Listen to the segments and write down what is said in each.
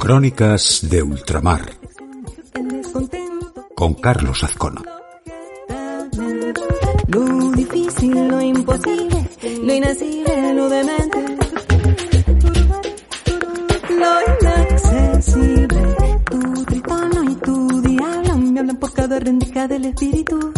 Crónicas de Ultramar con Carlos Azcona. Lo difícil, lo imposible, lo inacible, lo demente, lo inaccesible. Tu tritono y tu diablo me hablan por cada rendija del espíritu.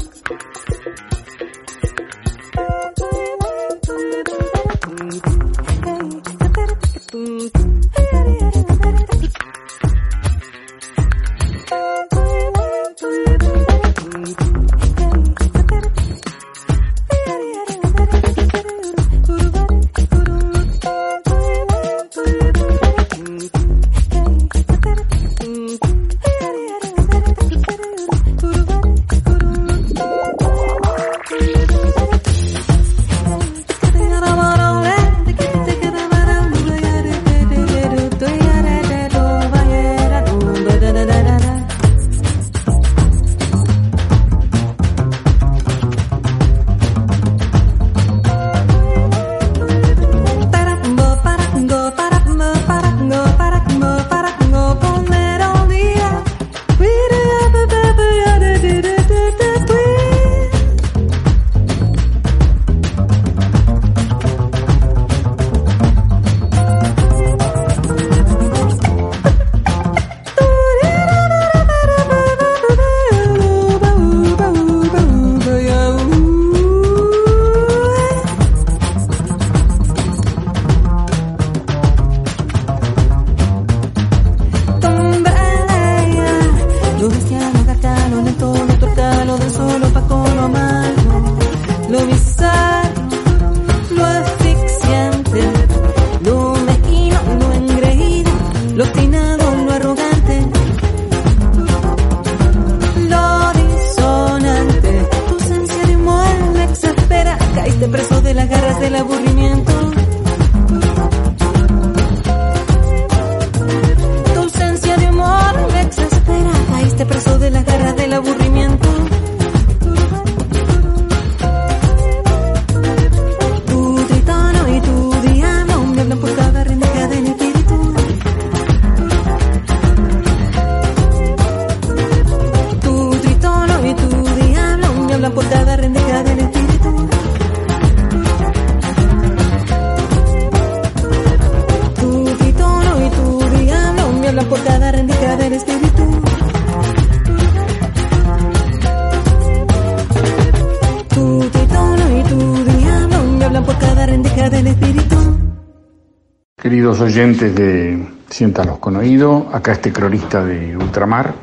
Queridos oyentes de Siéntalos con Oído, acá este cronista de Ultramar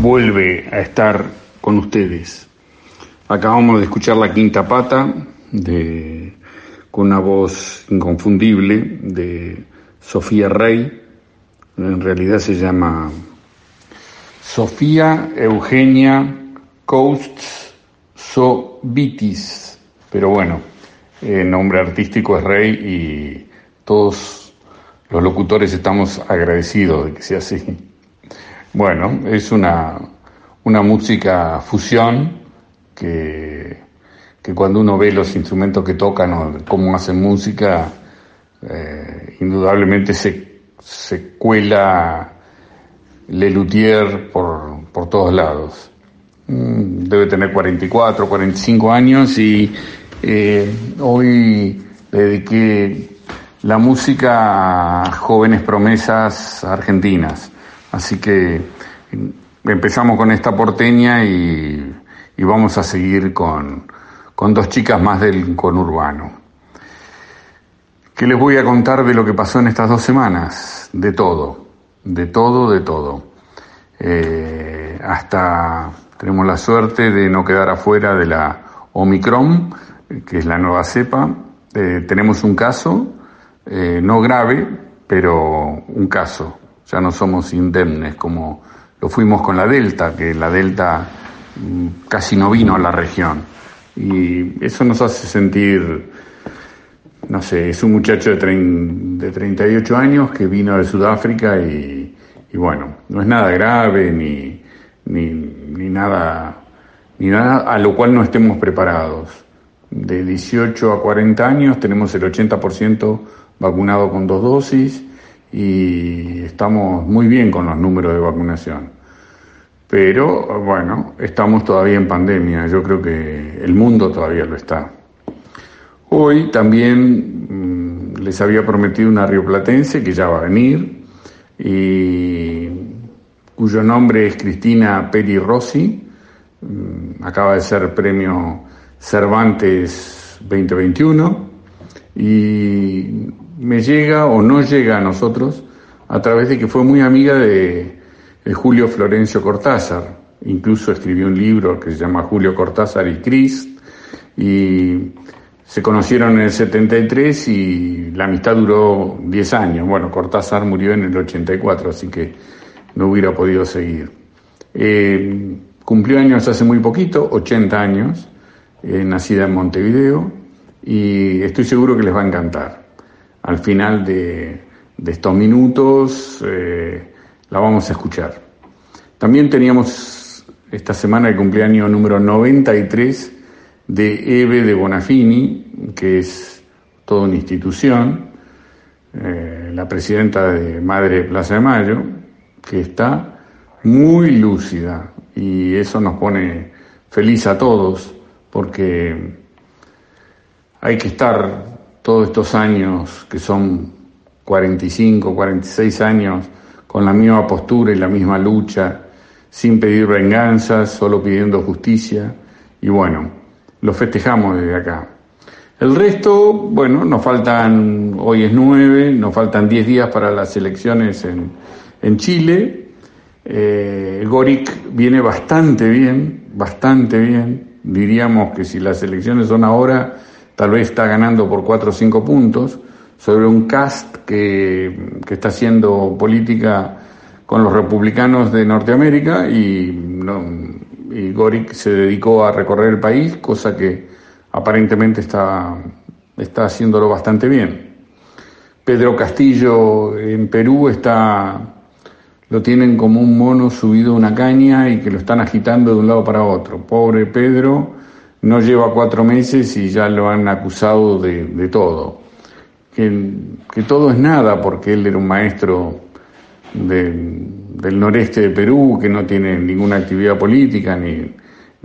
vuelve a estar con ustedes. Acabamos de escuchar La Quinta Pata, con una voz inconfundible de Sofía Rey. En realidad se llama Sofía Eugenia Coast Sobitis, pero bueno, el nombre artístico es Rey y todos los locutores estamos agradecidos de que sea así. Bueno, es una música fusión que cuando uno ve los instrumentos que tocan o cómo hacen música, indudablemente se cuela Les Luthiers por todos lados. Debe tener 44, 45 años y hoy le dediqué la música a jóvenes promesas argentinas. Así que empezamos con esta porteña y vamos a seguir con dos chicas más del conurbano. ¿Qué les voy a contar de lo que pasó en estas 2 semanas? De todo, de todo, de todo. Hasta tenemos la suerte de no quedar afuera de la Omicron, que es la nueva cepa. Tenemos un caso. No grave, pero un caso. Ya no somos indemnes como lo fuimos con la Delta, que la Delta casi no vino a la región. Y eso nos hace sentir no sé, es un muchacho de 38 años que vino de Sudáfrica y bueno, no es nada grave ni nada a lo cual no estemos preparados. De 18 a 40 años tenemos el 80% vacunado con 2 dosis y estamos muy bien con los números de vacunación. Pero, bueno, estamos todavía en pandemia, yo creo que el mundo todavía lo está. Hoy también les había prometido una rioplatense que ya va a venir, y cuyo nombre es Cristina Peri Rossi, acaba de ser premio Cervantes 2021, y me llega o no llega a nosotros a través de que fue muy amiga de Julio Florencio Cortázar, incluso escribió un libro que se llama Julio Cortázar y Crist, y se conocieron en el 73 y la amistad duró 10 años. Bueno, Cortázar murió en el 84, así que no hubiera podido seguir. Cumplió años hace muy poquito, 80 años, nacida en Montevideo, y estoy seguro que les va a encantar. Al final de estos minutos la vamos a escuchar. También teníamos esta semana el cumpleaños número 93 de Hebe de Bonafini, que es toda una institución, la presidenta de Madre Plaza de Mayo, que está muy lúcida, y eso nos pone feliz a todos, porque hay que estar todos estos años, que son 45, 46 años, con la misma postura y la misma lucha, sin pedir venganzas, solo pidiendo justicia, y bueno, lo festejamos desde acá. El resto, bueno, nos faltan, hoy es 9, nos faltan 10 días para las elecciones en Chile. Boric viene bastante bien, diríamos que si las elecciones son ahora, tal vez está ganando por 4 o 5 puntos, sobre un cast que está haciendo política con los republicanos de Norteamérica y Boric se dedicó a recorrer el país, cosa que aparentemente está haciéndolo bastante bien. Pedro Castillo en Perú lo tienen como un mono subido a una caña y que lo están agitando de un lado para otro. Pobre Pedro, no lleva 4 meses y ya lo han acusado de todo. Que todo es nada, porque él era un maestro del noreste de Perú, que no tiene ninguna actividad política, ni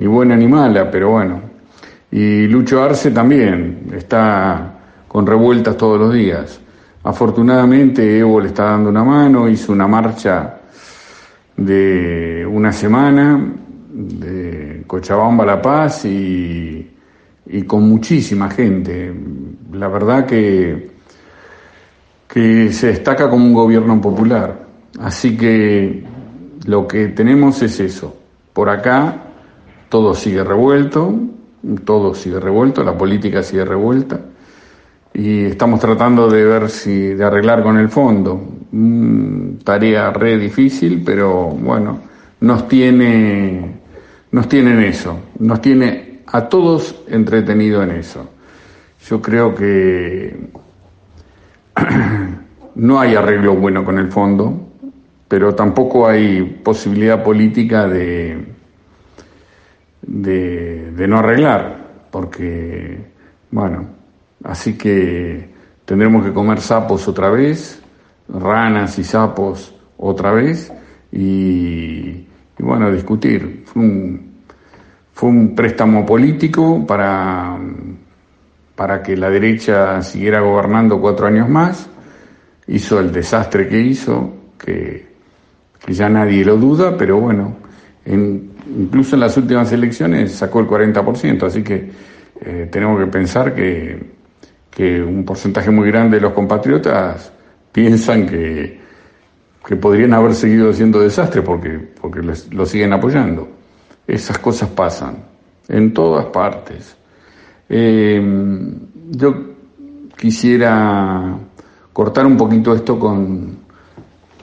buena ni mala, pero bueno. Y Lucho Arce también, está con revueltas todos los días. Afortunadamente Evo le está dando una mano, hizo una marcha de una semana, de Cochabamba a La Paz, y con muchísima gente. La verdad que se destaca como un gobierno popular. Así que lo que tenemos es eso. Por acá todo sigue revuelto, la política sigue revuelta, y estamos tratando de ver de arreglar con el fondo. Tarea re difícil, pero bueno, nos tiene a todos entretenido en eso. Yo creo que no hay arreglo bueno con el fondo, pero tampoco hay posibilidad política de no arreglar, porque, bueno, así que tendremos que comer sapos otra vez, ranas y sapos otra vez, y bueno, discutir. Fue un préstamo político para que la derecha siguiera gobernando 4 años más, hizo el desastre que hizo, que ya nadie lo duda, pero bueno, incluso en las últimas elecciones sacó el 40%, así que tenemos que pensar que un porcentaje muy grande de los compatriotas piensan que podrían haber seguido haciendo desastre porque lo siguen apoyando. Esas cosas pasan en todas partes. Yo quisiera cortar un poquito esto con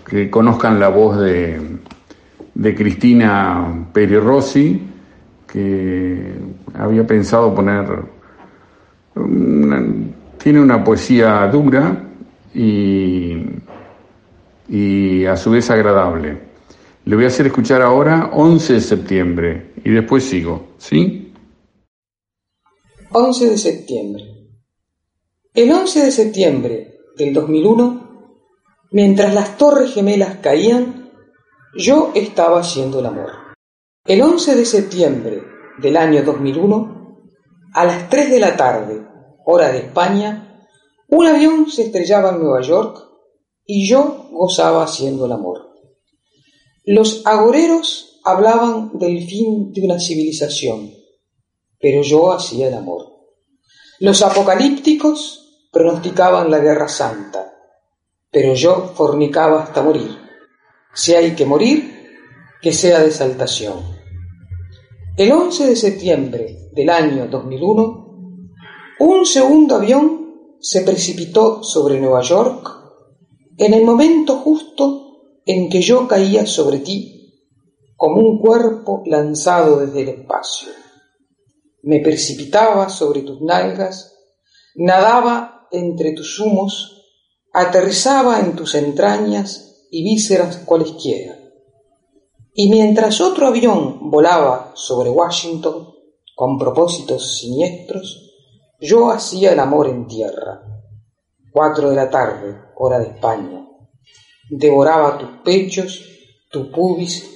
que conozcan la voz de Cristina Peri Rossi, que había pensado poner Tiene una poesía dura y a su vez agradable. Le voy a hacer escuchar ahora 11 de septiembre y después sigo, ¿sí? 11 de septiembre. El 11 de septiembre del 2001, mientras las Torres Gemelas caían, yo estaba haciendo el amor. El 11 de septiembre del año 2001, a las 3 de la tarde, hora de España, un avión se estrellaba en Nueva York y yo gozaba haciendo el amor. Los agoreros hablaban del fin de una civilización, pero yo hacía el amor. Los apocalípticos pronosticaban la guerra santa, pero yo fornicaba hasta morir. Si hay que morir, que sea de exaltación. El 11 de septiembre del año 2001, un segundo avión se precipitó sobre Nueva York en el momento justo en que yo caía sobre ti como un cuerpo lanzado desde el espacio. Me precipitaba sobre tus nalgas, nadaba entre tus humos, aterrizaba en tus entrañas y vísceras cualesquiera. Y mientras otro avión volaba sobre Washington con propósitos siniestros, yo hacía el amor en tierra. 4 de la tarde, hora de España. Devoraba tus pechos, tu pubis,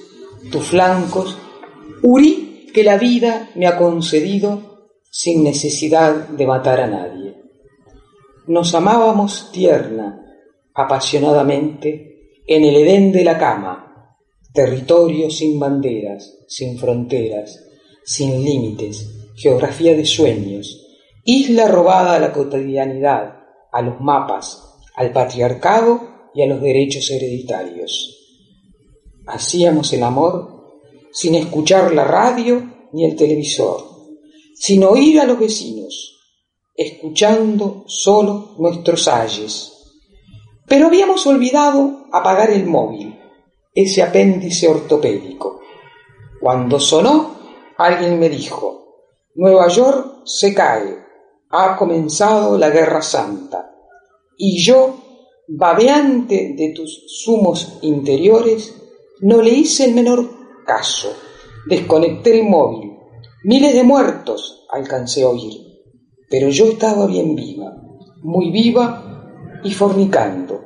tus flancos. Hurí que la vida me ha concedido sin necesidad de matar a nadie. Nos amábamos tierna, apasionadamente, en el Edén de la cama. Territorio sin banderas, sin fronteras, sin límites, geografía de sueños. Isla robada a la cotidianidad, a los mapas, al patriarcado y a los derechos hereditarios. Hacíamos el amor sin escuchar la radio ni el televisor, sin oír a los vecinos, escuchando solo nuestros ayes. Pero habíamos olvidado apagar el móvil, ese apéndice ortopédico. Cuando sonó, alguien me dijo: Nueva York se cae. Ha comenzado la guerra santa, y yo, babeante de tus zumos interiores, no le hice el menor caso. Desconecté el móvil. Miles de muertos alcancé a oír, pero yo estaba bien viva, muy viva y fornicando.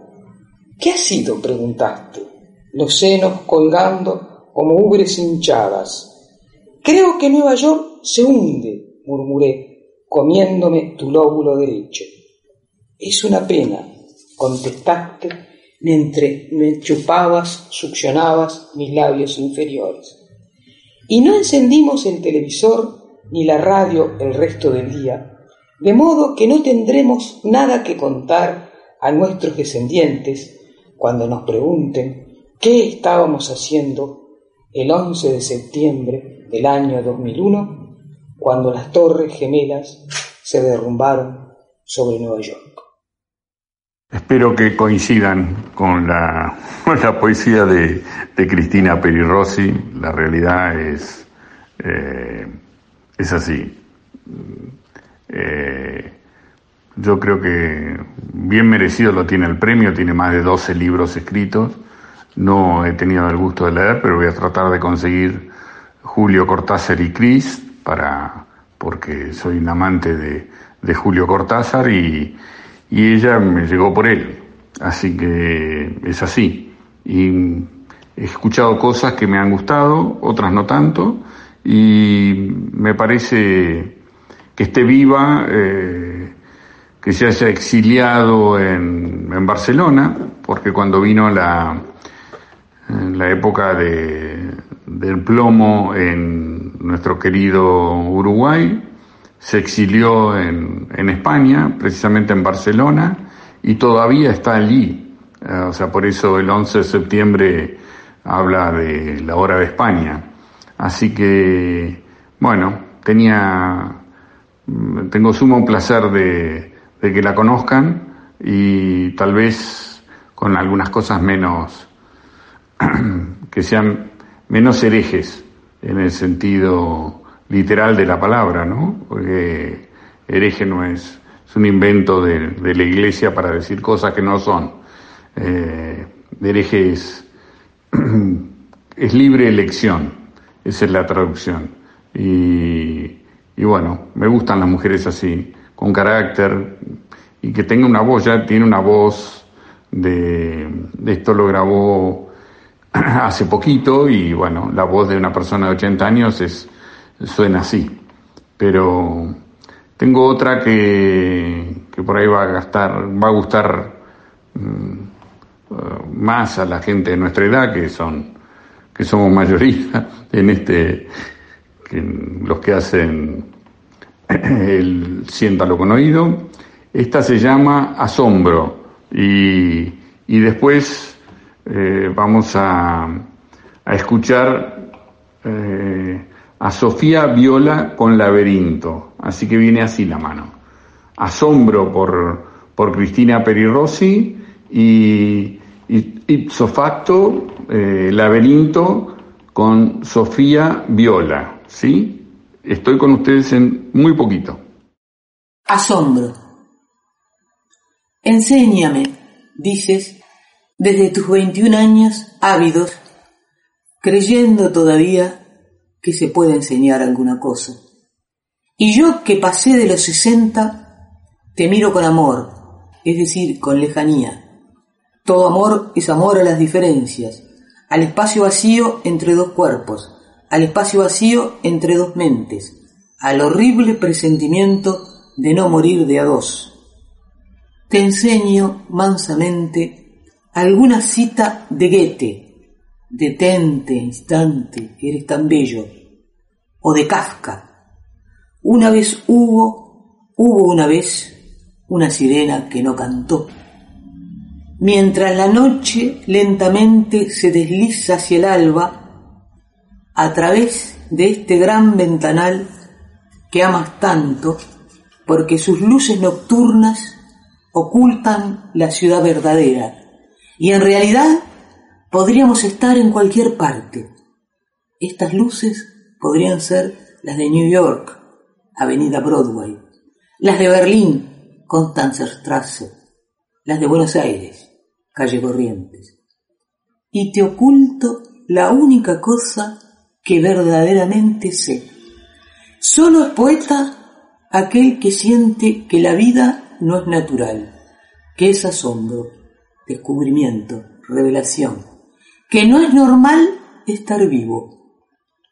¿Qué ha sido?, preguntaste, los senos colgando como ubres hinchadas. Creo que Nueva York se hunde, murmuré, comiéndome tu lóbulo derecho. Es una pena, contestaste, mientras me chupabas, succionabas mis labios inferiores. Y no encendimos el televisor ni la radio el resto del día, de modo que no tendremos nada que contar a nuestros descendientes cuando nos pregunten qué estábamos haciendo el 11 de septiembre del año 2001, cuando las Torres Gemelas se derrumbaron sobre Nueva York. Espero que coincidan con la poesía de Cristina Peri Rossi. La realidad es así. Yo creo que bien merecido lo tiene el premio, tiene más de 12 libros escritos. No he tenido el gusto de leer, pero voy a tratar de conseguir Julio Cortázar y Cris, porque soy un amante de Julio Cortázar y ella me llegó por él, así que es así. Y he escuchado cosas que me han gustado, otras no tanto, y me parece que esté viva, que se haya exiliado en Barcelona, porque cuando vino la época del plomo en nuestro querido Uruguay, se exilió en España, precisamente en Barcelona, y todavía está allí. O sea, por eso el 11 de septiembre habla de la hora de España. Así que, bueno, tengo sumo placer de que la conozcan, y tal vez con algunas cosas menos que sean menos herejes en el sentido literal de la palabra, ¿no? Porque hereje no es es un invento de la Iglesia para decir cosas que no son. Hereje es libre elección, esa es la traducción. Y bueno, me gustan las mujeres así, con carácter, y que tenga una voz, ya tiene una voz de esto lo grabó hace poquito, y bueno, la voz de una persona de 80 años suena así. Pero tengo otra que por ahí va a gustar más a la gente de nuestra edad, que somos mayoría en los que hacen el siéntalo con oído. Esta se llama Asombro, y después vamos a escuchar a Sofía Viola con Laberinto, así que viene así la mano. Asombro por Cristina Peri Rossi y ipso facto Laberinto con Sofía Viola, ¿sí? Estoy con ustedes en muy poquito. Asombro. Enséñame, dices, desde tus 21 años ávidos, creyendo todavía que se puede enseñar alguna cosa. Y yo, que pasé de los 60, te miro con amor, es decir, con lejanía. Todo amor es amor a las diferencias, al espacio vacío entre dos cuerpos, al espacio vacío entre dos mentes, al horrible presentimiento de no morir de a dos. Te enseño mansamente alguna cita de Goethe, detente, instante, que eres tan bello, o de Kafka. Una vez hubo una vez una sirena que no cantó. Mientras la noche lentamente se desliza hacia el alba, a través de este gran ventanal que amas tanto, porque sus luces nocturnas ocultan la ciudad verdadera, y en realidad podríamos estar en cualquier parte. Estas luces podrían ser las de New York, Avenida Broadway, las de Berlín, Konstanzer Strasse, las de Buenos Aires, Calle Corrientes. Y te oculto la única cosa que verdaderamente sé. Solo es poeta aquel que siente que la vida no es natural, que es asombro, descubrimiento, revelación, que no es normal estar vivo,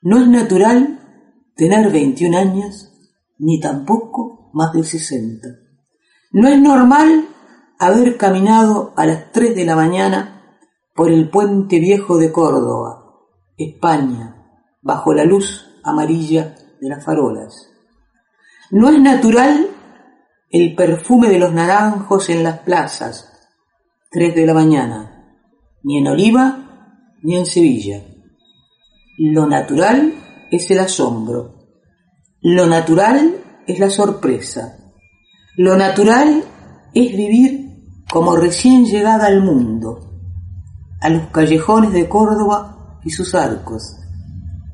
no es natural tener 21 años, ni tampoco más de 60. No es normal haber caminado a las 3 de la mañana por el puente viejo de Córdoba, España, bajo la luz amarilla de las farolas. No es natural el perfume de los naranjos en las plazas, 3 de la mañana, ni en Oliva ni en Sevilla. Lo natural es el asombro, lo natural es la sorpresa, lo natural es vivir como recién llegada al mundo, a los callejones de Córdoba y sus arcos,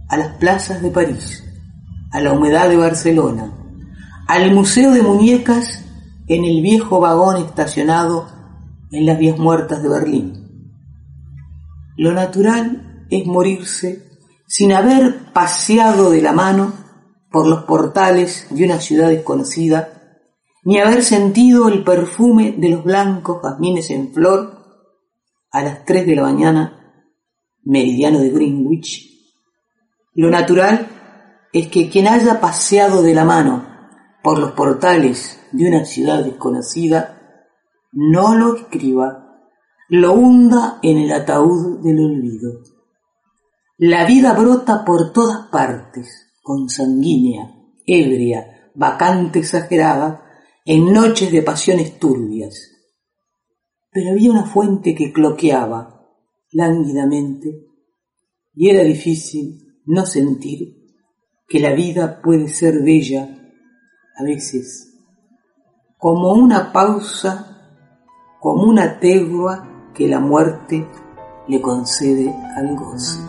a las plazas de París, a la humedad de Barcelona, al museo de muñecas en el viejo vagón estacionado en las vías muertas de Berlín. Lo natural es morirse sin haber paseado de la mano por los portales de una ciudad desconocida, ni haber sentido el perfume de los blancos jazmines en flor a las 3 de la mañana, meridiano de Greenwich. Lo natural es que quien haya paseado de la mano por los portales de una ciudad desconocida, no lo escriba, lo hunda en el ataúd del olvido. La vida brota por todas partes, consanguínea, ebria, vacante, exagerada, en noches de pasiones turbias. Pero había una fuente que cloqueaba lánguidamente, y era difícil no sentir que la vida puede ser bella a veces, como una pausa, como una tregua que la muerte le concede al gozo.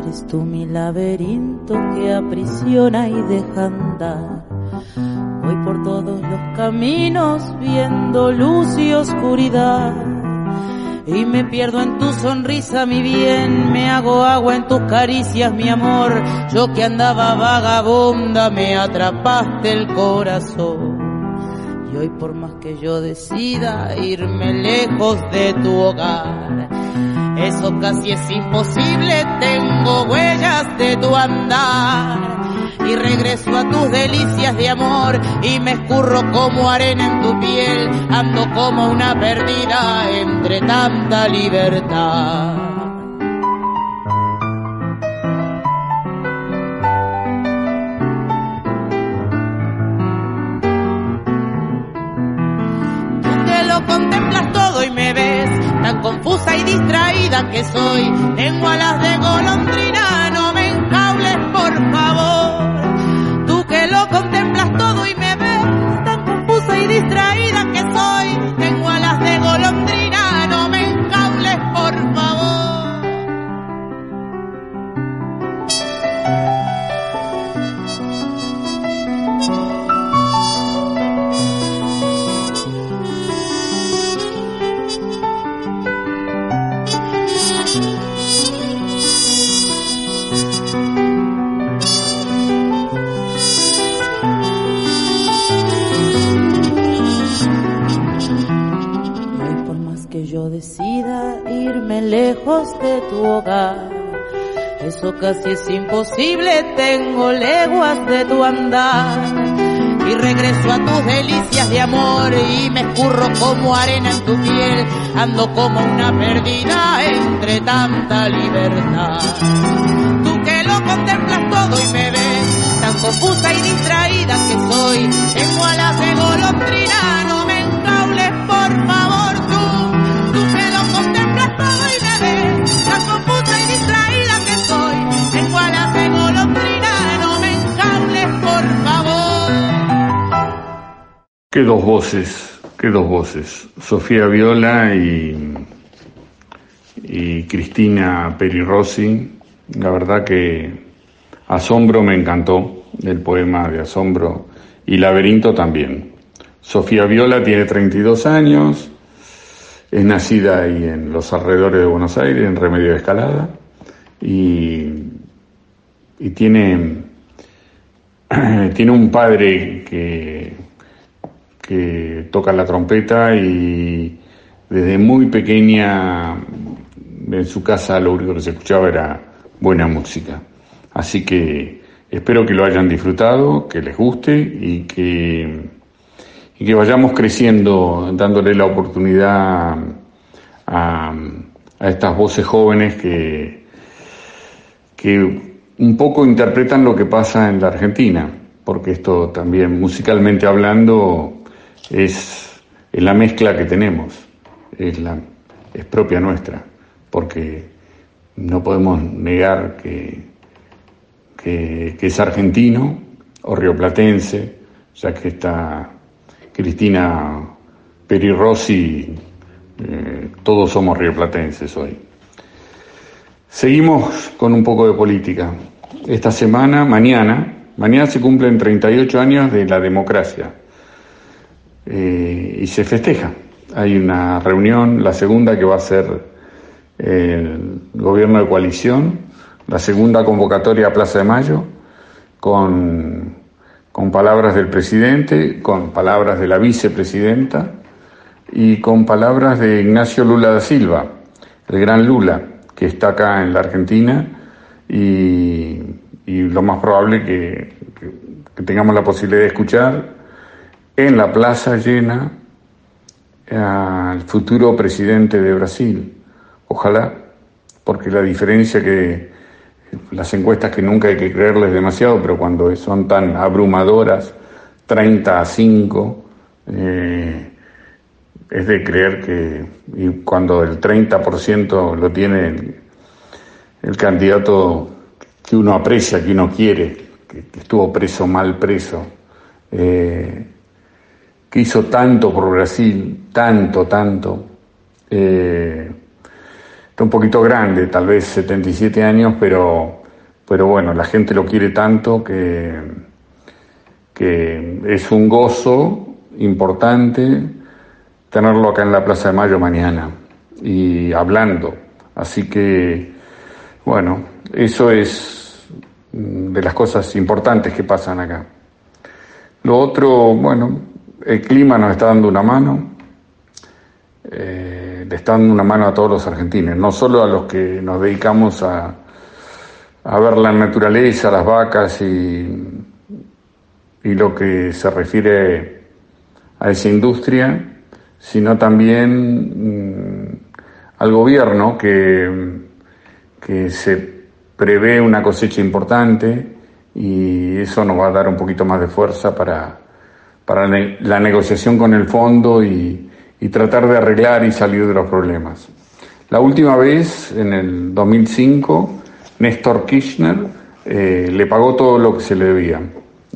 Eres es tú mi laberinto que aprisiona y deja andar. Voy por todos los caminos viendo luz y oscuridad, y me pierdo en tu sonrisa, mi bien, me hago agua en tus caricias, mi amor. Yo que andaba vagabunda, me atrapaste el corazón, y hoy por más que yo decida irme lejos de tu hogar, eso casi es imposible, tengo huellas de tu andar. Y regreso a tus delicias de amor y me escurro como arena en tu piel, ando como una perdida entre tanta libertad. Tú que lo contemplas todo y me ves tan confusa y distraída que soy, tengo alas de golondrina, no me enjaules por favor. Lo contemplas todo y me ves tan confusa y distraída que soy, tengo alas de golondrina, no me encaules por favor. Que yo decida irme lejos de tu hogar, eso casi es imposible, tengo leguas de tu andar. Y regreso a tus delicias de amor y me escurro como arena en tu piel, ando como una perdida entre tanta libertad. Tú que lo contemplas todo y me ves tan confusa y distraída que soy, tengo alas de golondrina, no me encaules por favor. La confusa y distraída que soy, tengo alas de golondrina, no me encables, por favor. Qué dos voces. Sofía Viola y Cristina Peri Rossi. La verdad que Asombro me encantó, el poema de Asombro, y Laberinto también. Sofía Viola tiene 32 años. Es nacida ahí en los alrededores de Buenos Aires, en Remedios de Escalada, y tiene un padre que toca la trompeta, y desde muy pequeña en su casa lo único que se escuchaba era buena música. Así que espero que lo hayan disfrutado, que les guste y que vayamos creciendo, dándole la oportunidad a estas voces jóvenes que un poco interpretan lo que pasa en la Argentina, porque esto también, musicalmente hablando, es la mezcla que tenemos, es propia nuestra, porque no podemos negar que es argentino o rioplatense, ya que está Cristina Peri Rossi, todos somos rioplatenses hoy. Seguimos con un poco de política. Esta semana, mañana se cumplen 38 años de la democracia y se festeja. Hay una reunión, la segunda que va a ser el gobierno de coalición, la segunda convocatoria a Plaza de Mayo, con palabras del presidente, con palabras de la vicepresidenta y con palabras de Ignacio Lula da Silva, el gran Lula, que está acá en la Argentina, y lo más probable que tengamos la posibilidad de escuchar en la plaza llena al futuro presidente de Brasil. Ojalá, porque la diferencia que... Las encuestas, que nunca hay que creerles demasiado, pero cuando son tan abrumadoras, 30-5, es de creer que... Y cuando el 30% lo tiene el candidato que uno aprecia, que uno quiere, que estuvo preso, mal preso, que hizo tanto por Brasil, tanto... Está un poquito grande, tal vez 77 años, pero Pero bueno, la gente lo quiere tanto que es un gozo importante tenerlo acá en la Plaza de Mayo mañana y hablando. Así que, bueno, eso es de las cosas importantes que pasan acá. Lo otro, bueno, el clima nos está dando una mano, le está dando una mano a todos los argentinos, no solo a los que nos dedicamos a ver la naturaleza, las vacas y lo que se refiere a esa industria, sino también al gobierno que se prevé una cosecha importante y eso nos va a dar un poquito más de fuerza para la negociación con el fondo y tratar de arreglar y salir de los problemas. La última vez, en el 2005, Néstor Kirchner le pagó todo lo que se le debía.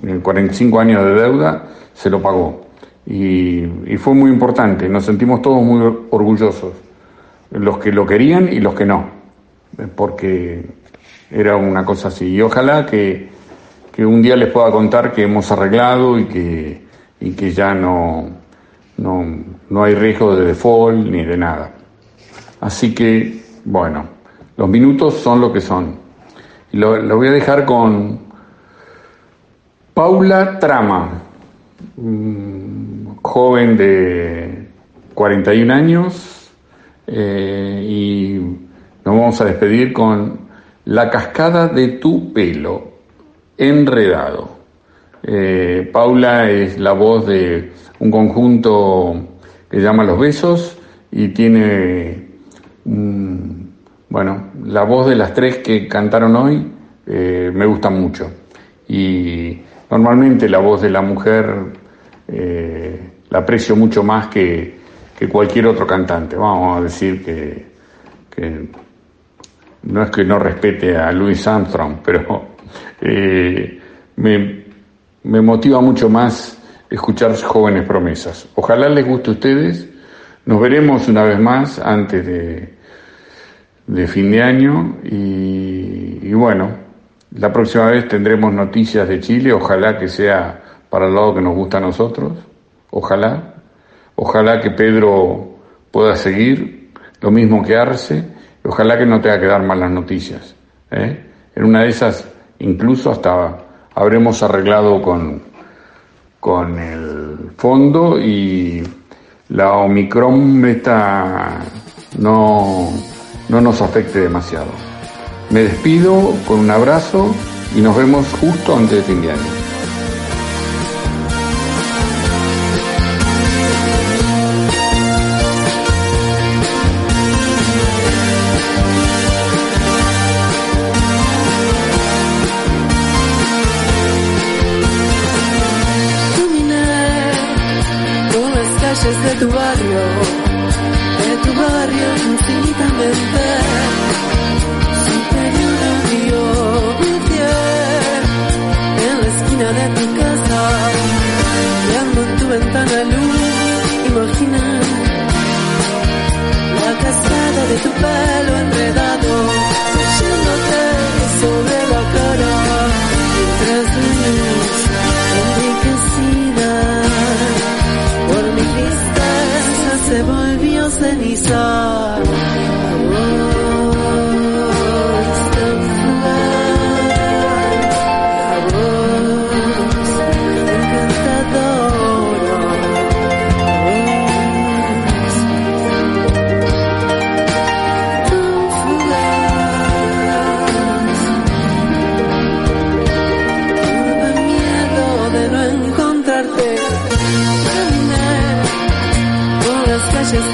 En 45 años de deuda se lo pagó. Y fue muy importante, nos sentimos todos muy orgullosos, los que lo querían y los que no, porque era una cosa así. Y ojalá que un día les pueda contar que hemos arreglado y que ya no hay riesgo de default ni de nada. Así que, bueno, los minutos son lo que son. Lo voy a dejar con Paula Trama, joven de 41 años, y nos vamos a despedir con La cascada de tu pelo enredado. Paula es la voz de un conjunto que llama Los Besos y tiene la voz de las tres que cantaron hoy. Me gusta mucho, y normalmente la voz de la mujer la aprecio mucho más que cualquier otro cantante. Vamos a decir que no es que no respete a Louis Armstrong, pero me motiva mucho más escuchar jóvenes promesas. Ojalá les guste a ustedes. Nos veremos una vez más antes de fin de año y bueno, la próxima vez tendremos noticias de Chile. Ojalá que sea para el lado que nos gusta a nosotros, ojalá que Pedro pueda seguir, lo mismo que Arce, y ojalá que no tenga que dar malas noticias, ¿eh? En una de esas, incluso hasta habremos arreglado con el fondo y la Omicron beta no nos afecte demasiado. Me despido con un abrazo y nos vemos justo antes de fin de año.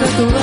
Just